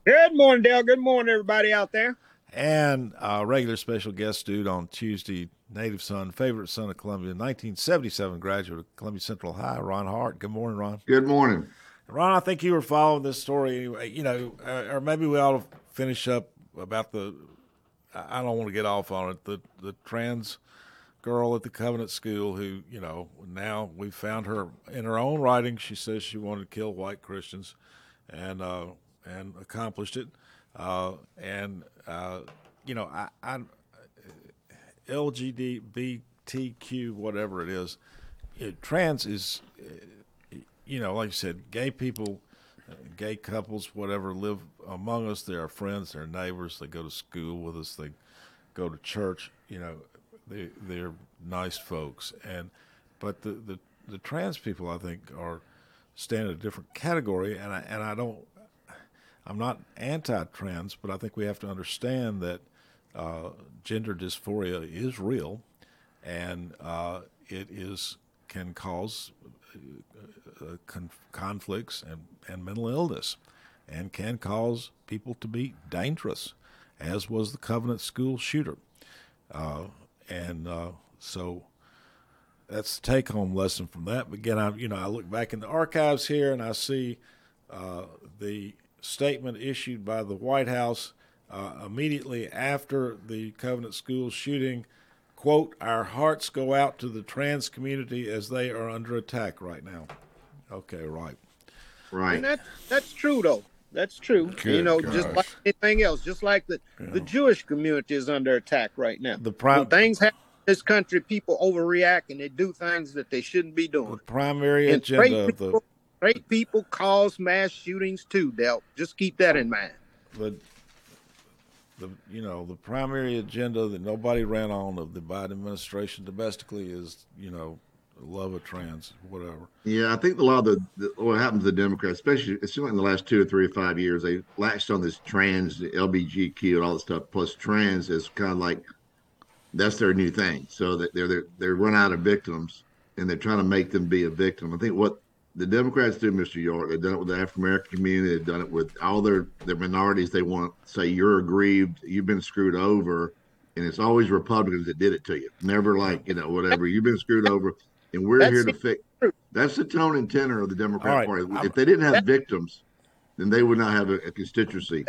Good morning, Del. Good morning, everybody out there. And uh, regular special guest dude on Tuesday, native son, favorite son of Columbia, nineteen seventy-seven graduate of Columbia Central High, Ron Hart. Good morning, Ron. Good morning. Ron, I think you were following this story anyway. You know, or maybe we ought to finish up about the – I don't want to get off on it. The the trans girl at the Covenant School who, you know, now we found her in her own writing. She says she wanted to kill white Christians and uh, and accomplished it. Uh, and, uh, you know, I, I L G B T Q, whatever it is, it, trans is, you know, like you said, gay people, gay couples, whatever, live among us. They're our friends, they're neighbors, they go to school with us, they go to church, you know, they, they're nice folks. And but the, the, the trans people, I think, are stand in a different category, and I, and I don't, I'm not anti-trans, but I think we have to understand that uh, gender dysphoria is real, and uh, it is, can cause Uh, con- conflicts and, and mental illness, and can cause people to be dangerous, as was the Covenant School shooter. Uh, and uh, so that's the take-home lesson from that. But again, I you know I look back in the archives here, and I see uh, the statement issued by the White House uh, immediately after the Covenant School shooting. Quote, our hearts go out to the trans community as they are under attack right now. Okay, right. Right. And that, that's true, though. That's true. Good you know, gosh. Just like anything else, just like the, yeah. the Jewish community is under attack right now. The prim- when things happen in this country, people overreact, and they do things that they shouldn't be doing. The primary and agenda of the... Straight people cause mass shootings, too, Del. Just keep that in mind. But... The, you know, the primary agenda that nobody ran on of the Biden administration domestically is, you know, love of trans, whatever. Yeah, I think a lot of the, the what happened to the Democrats, especially it seems like in the last two or three or five years, they latched on this trans, the L G B T Q and all this stuff, plus trans is kind of like that's their new thing. So that they're, they're, they're run out of victims, and they're trying to make them be a victim. I think what the Democrats do, Mister York, they've done it with the African-American community. They've done it with all their, their minorities. They want to say, you're aggrieved, you've been screwed over. And it's always Republicans that did it to you. Never like, you know, whatever. You've been screwed over, and we're that's here to fix. That's the tone and tenor of the Democrat Party. Right. If they didn't have victims, then they would not have a, a constituency.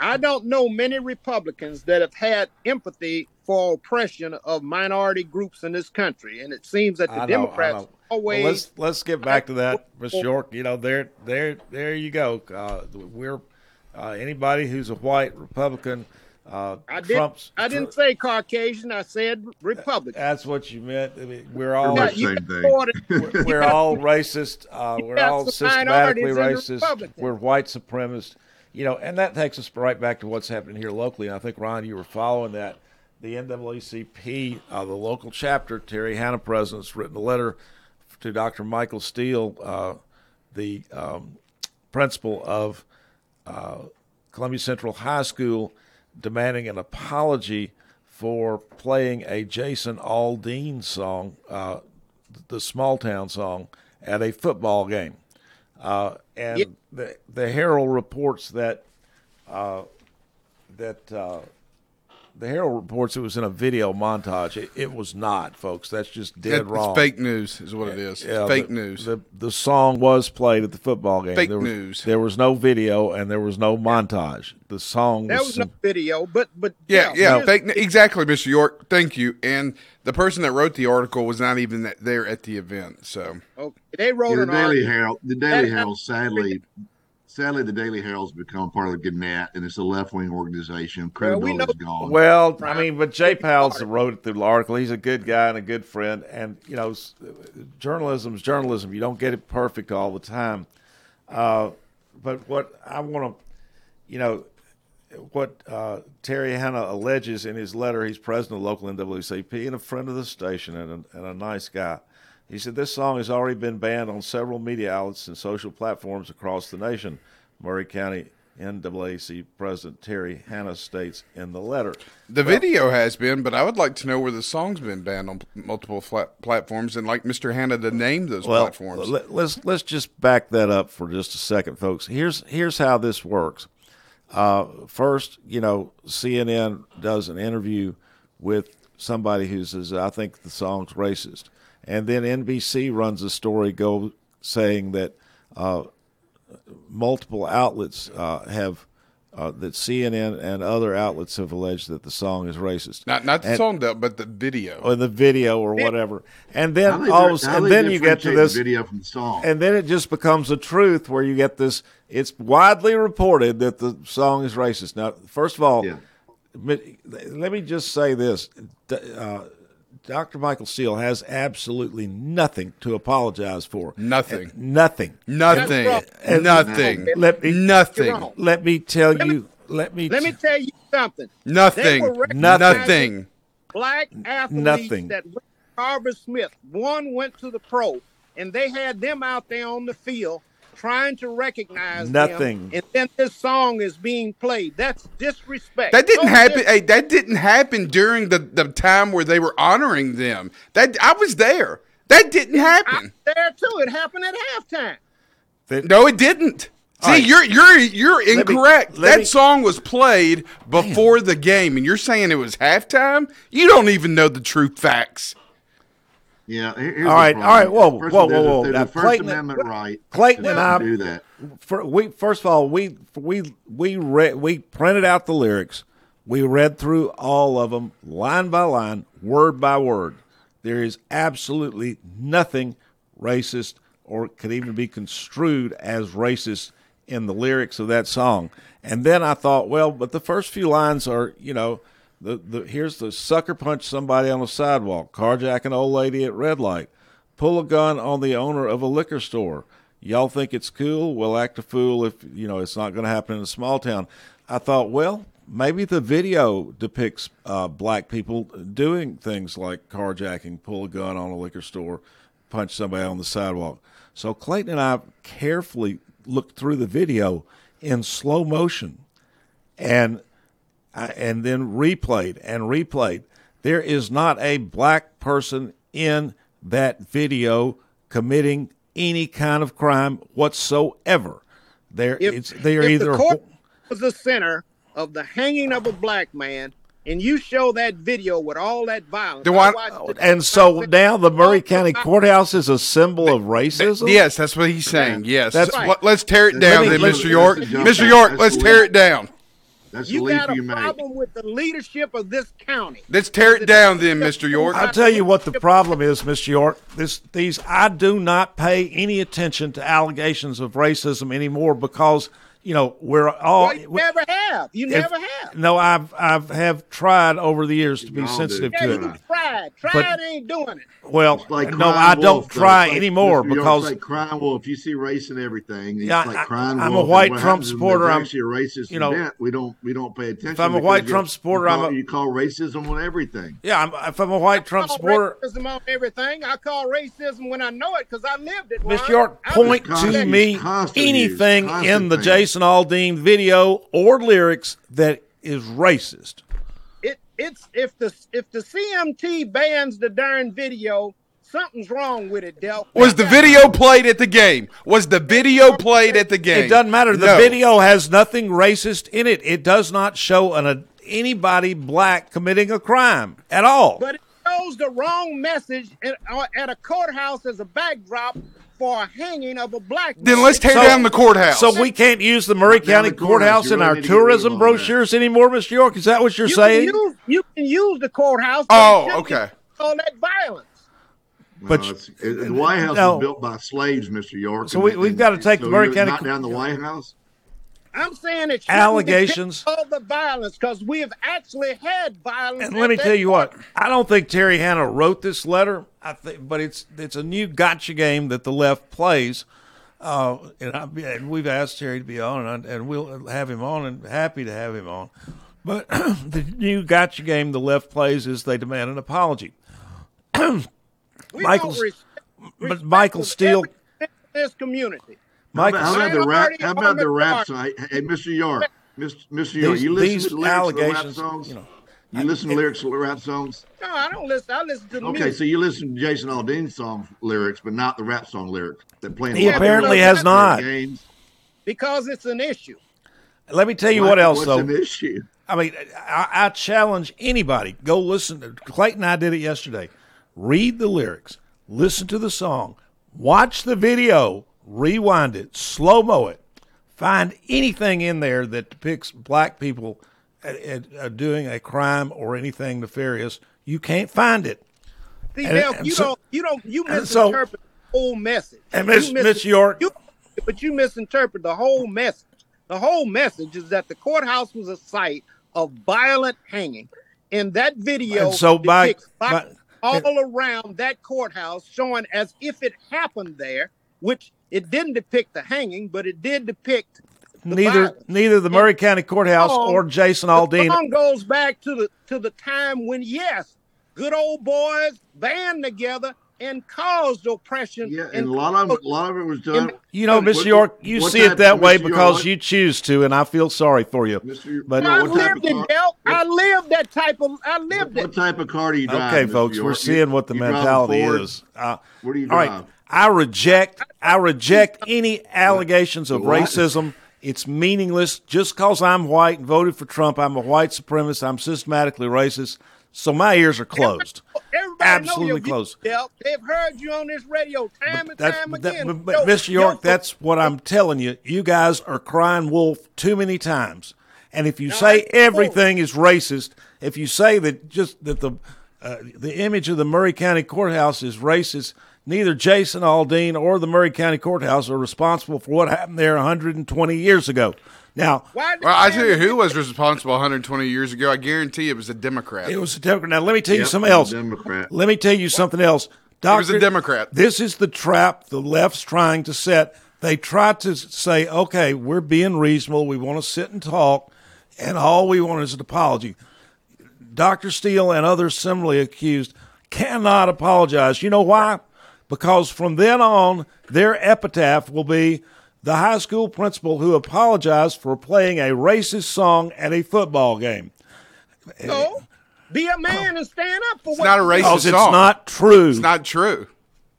I don't know many Republicans that have had empathy for oppression of minority groups in this country. And it seems that the know, Democrats always... Well, let's let's get back to that, Mister York. You know, there there, there you go. Uh, we're uh, anybody who's a white Republican Uh, I, Trump's, did, I didn't say Caucasian. I said Republican. That's what you meant. I mean, we're all no, same thing. We're, we're all racist. Uh, we're all systematically racist. We're white supremacists. You know, and that takes us right back to what's happening here locally. And I think, Ron, you were following that. The N double A C P, uh, the local chapter, Terry Hanna president, has written a letter to Doctor Michael Steele, uh, the um, principal of uh, Columbia Central High School, demanding an apology for playing a Jason Aldean song, uh, the small town song, at a football game. Uh, and yep. the, the Herald reports that uh, that uh, the Herald reports it was in a video montage. It, it was not, folks. That's just dead it, wrong. It's fake news, is what it is. Yeah, fake the, news. The, the song was played at the football game. Fake there was, news. There was no video and there was no montage. The song. There was, was no some, video, but but yeah, yeah, yeah fake. Exactly, Mister York. Thank you. And the person that wrote the article was not even there at the event. So okay, they wrote yeah, the an Daily article. Herald. The Daily that Herald, sadly. Sadly, the Daily Herald's become part of the Gannett, and it's a left-wing organization. Credibility is gone. Well, I mean, but Jay Powell's wrote the article. He's a good guy and a good friend. And, you know, journalism's journalism. You don't get it perfect all the time. Uh, but what I want to, you know, what uh, Terry Hanna alleges in his letter, he's president of local N double A C P and a friend of the station and a, and a nice guy. He said, this song has already been banned on several media outlets and social platforms across the nation, Maury County N double A C P President Terry Hanna states in the letter. The well, video has been, but I would like to know where the song's been banned on multiple flat platforms and like Mister Hanna to name those well, platforms. Let, let's let's just back that up for just a second, folks. Here's, here's how this works. Uh, first, you know, C N N does an interview with somebody who says, I think the song's racist. And then N B C runs a story go saying that uh, multiple outlets uh, have uh, that C N N and other outlets have alleged that the song is racist. Not not the and, song though, but the video or the video or whatever. And then all and then you get to this video from the song, and then it just becomes a truth where you get this. It's widely reported that the song is racist. Now, first of all, yeah. let me just say this. Uh, Doctor Michael Steele has absolutely nothing to apologize for. Nothing. And nothing. Nothing. And nothing. Let me, nothing. Let me tell let me, you. Let me. Let me tell you something. Nothing. Nothing. Black athletes nothing. That went to Harvard Smith. One went to the pro, and they had them out there on the field trying to recognize nothing. Them, and then this song is being played. That's disrespect. That didn't no happen. Hey, that didn't happen during the, the time where they were honoring them. That I was there. That didn't happen. I was there too. It happened at halftime. That, no, it didn't. See, right. you're you're you're incorrect. Let me, let that me, song was played before man. the game, and you're saying it was halftime? You don't even know the true facts. Yeah. Here's all right. All right. Whoa. First, whoa. Whoa. Whoa. The, the First Clayton, Amendment right. Clayton and I do that. For, we first of all, we we we read we printed out the lyrics. We read through all of them, line by line, word by word. There is absolutely nothing racist, or could even be construed as racist, in the lyrics of that song. And then I thought, well, but the first few lines are, you know. The, the, here's the sucker punch somebody on the sidewalk, carjack an old lady at red light, pull a gun on the owner of a liquor store. Y'all think it's cool? We'll act a fool if, you know, it's not going to happen in a small town. I thought, well, maybe the video depicts uh, black people doing things like carjacking, pull a gun on a liquor store, punch somebody on the sidewalk. So Clayton and I carefully looked through the video in slow motion and I, and then replayed and replayed. There is not a black person in that video committing any kind of crime whatsoever. There, it's they are either. If the court was the center of the hanging of a black man, and you show that video with all that violence, I, and so now the Maury County Courthouse is a symbol of racism. Yes, that's what he's saying. Yes, that's right. What, let's tear it down, then, Mister York. Mister York, let's tear it down. That's you got a you problem make. with the leadership of this county. Let's tear it down then, Mister York. I'll tell you what the problem is, Mister York. This, these I do not pay any attention to allegations of racism anymore because you know, we're all. Well, you we, never have. You if, never have. No, I've I've have tried over the years to be sensitive to it. Yeah, you tried. Tried ain't doing it. Well, like no, I wolf, don't try like, anymore because like crying wolf. You see race and everything. It's yeah, like crying I, I'm wolf. a white Trump supporter. I'm actually a racist. You know, event. we don't we don't pay attention. If I'm a white Trump supporter, you call, I'm a, you call racism on everything. Yeah, I'm, if I'm a white I Trump call supporter, racism on everything. I call racism when I know it because I lived it. Mister York, point to me anything in the Jason Aldean video or lyrics that is racist. It it's if the if the C M T bans the darn video, something's wrong with it, Del. Was the video played at the game? Was the video played at the game? It doesn't matter. The no. video has nothing racist in it. It does not show an, a, anybody black committing a crime at all. But it shows the wrong message at, at a courthouse as a backdrop. For a hanging of a black man. Then let's tear so, down the courthouse. So we can't use the Maury County the Courthouse in our tourism brochures that. anymore, Mister York? Is that what you're you saying? Can use, you can use the courthouse. Oh, okay. All that violence. No, but it's, it, the White House no. was built by slaves, Mister York. So we, we've got to take so the Maury County. Knock down the White House? I'm saying it's allegations of the violence because we have actually had violence. And let me tell you what, I don't think Terry Hanna wrote this letter. I think, but it's it's a new gotcha game that the left plays. Uh, and, I, and we've asked Terry to be on, and, I, and we'll have him on, and happy to have him on. But the new gotcha game the left plays is they demand an apology. Michael's, but Michael Steele, this community. Mike, how about, how about the rap? How about the rap song? Hey, Mister York, Mister Mister York, you listen to lyrics to rap songs. You, know, you listen I, to lyrics to rap songs. No, I don't listen. I listen to the okay. Music. So you listen to Jason Aldean's song lyrics, but not the rap song lyrics that playing. He apparently has not games. Because it's an issue. Let me tell you like, what else, what's though. An issue. I mean, I, I challenge anybody. Go listen to Clayton. I did it yesterday. Read the lyrics. Listen to the song. Watch the video. Rewind it, slow-mo it, find anything in there that depicts black people at, at, at doing a crime or anything nefarious. You can't find it. See, and, Del, and you so, don't, you don't, you misinterpret so, the whole message. And Miss Miss York, you, but you misinterpret the whole message. The whole message is that the courthouse was a site of violent hanging. In that video, and so by, by all and, around that courthouse, showing as if it happened there, which it didn't depict the hanging, but it did depict the neither violence. Neither the Maury County Courthouse song, or Jason Aldean. The song goes back to the to the time when yes, good old boys band together and caused oppression. Yeah, and, and a lot of a lot of it was done. And, you know, Mister York, you see type, it that way Mister because York, you choose to, and I feel sorry for you. Mister But I lived it, Del. I lived that type of. I lived what, it. What type of car do you drive? Okay, Mister folks, York, we're seeing what the mentality is. Uh, what do you drive? All right. I reject I reject any allegations of racism. It's meaningless. Just because I'm white and voted for Trump, I'm a white supremacist. I'm systematically racist. So my ears are closed. Everybody Absolutely closed. Del. They've heard you on this radio time but and time again. That, but Mister York, that's what I'm telling you. You guys are crying wolf too many times. And if you say everything is racist, if you say that just that the uh, the image of the Maury County Courthouse is racist, neither Jason Aldean or the Maury County Courthouse are responsible for what happened there one hundred twenty years ago. Now, well, I tell you who was responsible one hundred twenty years ago. I guarantee it was a Democrat. It was a Democrat. Now, let me tell yep, you something else. Democrat. Let me tell you something else. Doctor, it was a Democrat. This is the trap the left's trying to set. They try to say, okay, we're being reasonable. We want to sit and talk, and all we want is an apology. Doctor Steele and others similarly accused cannot apologize. You know why? Because from then on, their epitaph will be the high school principal who apologized for playing a racist song at a football game. So, be a man and stand up for what you did. It's not a racist song. Because it's not true. It's not true.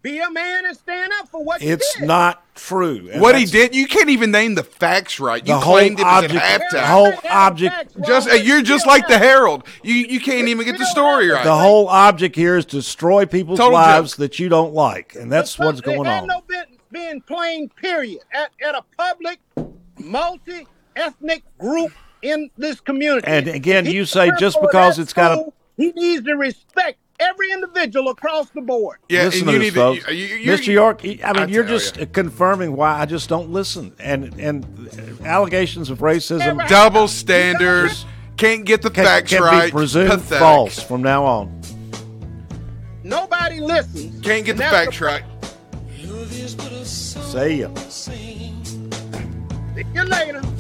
Be a man and stand up for what you did. It's not true. What he did, you can't even name the facts right. You claimed it was an halftime. The whole object. Just, you're just like the Herald. You you can't even get the story right. The whole object here is destroy people's lives that you don't like, and that's what's going on. It had no been plain period at, at a public, multi-ethnic group in this community. And again, you say just because it's got a... He needs to respect every individual across the board. Yeah, listen to this, folks. You, you, Mister York, I mean, I you're just you. confirming why I just don't listen. And and allegations of racism, double standards, can't get the can, facts can right. Can be presumed Pathetic. false from now on. Nobody listens. Can't get the facts the right. Say ya. See you later.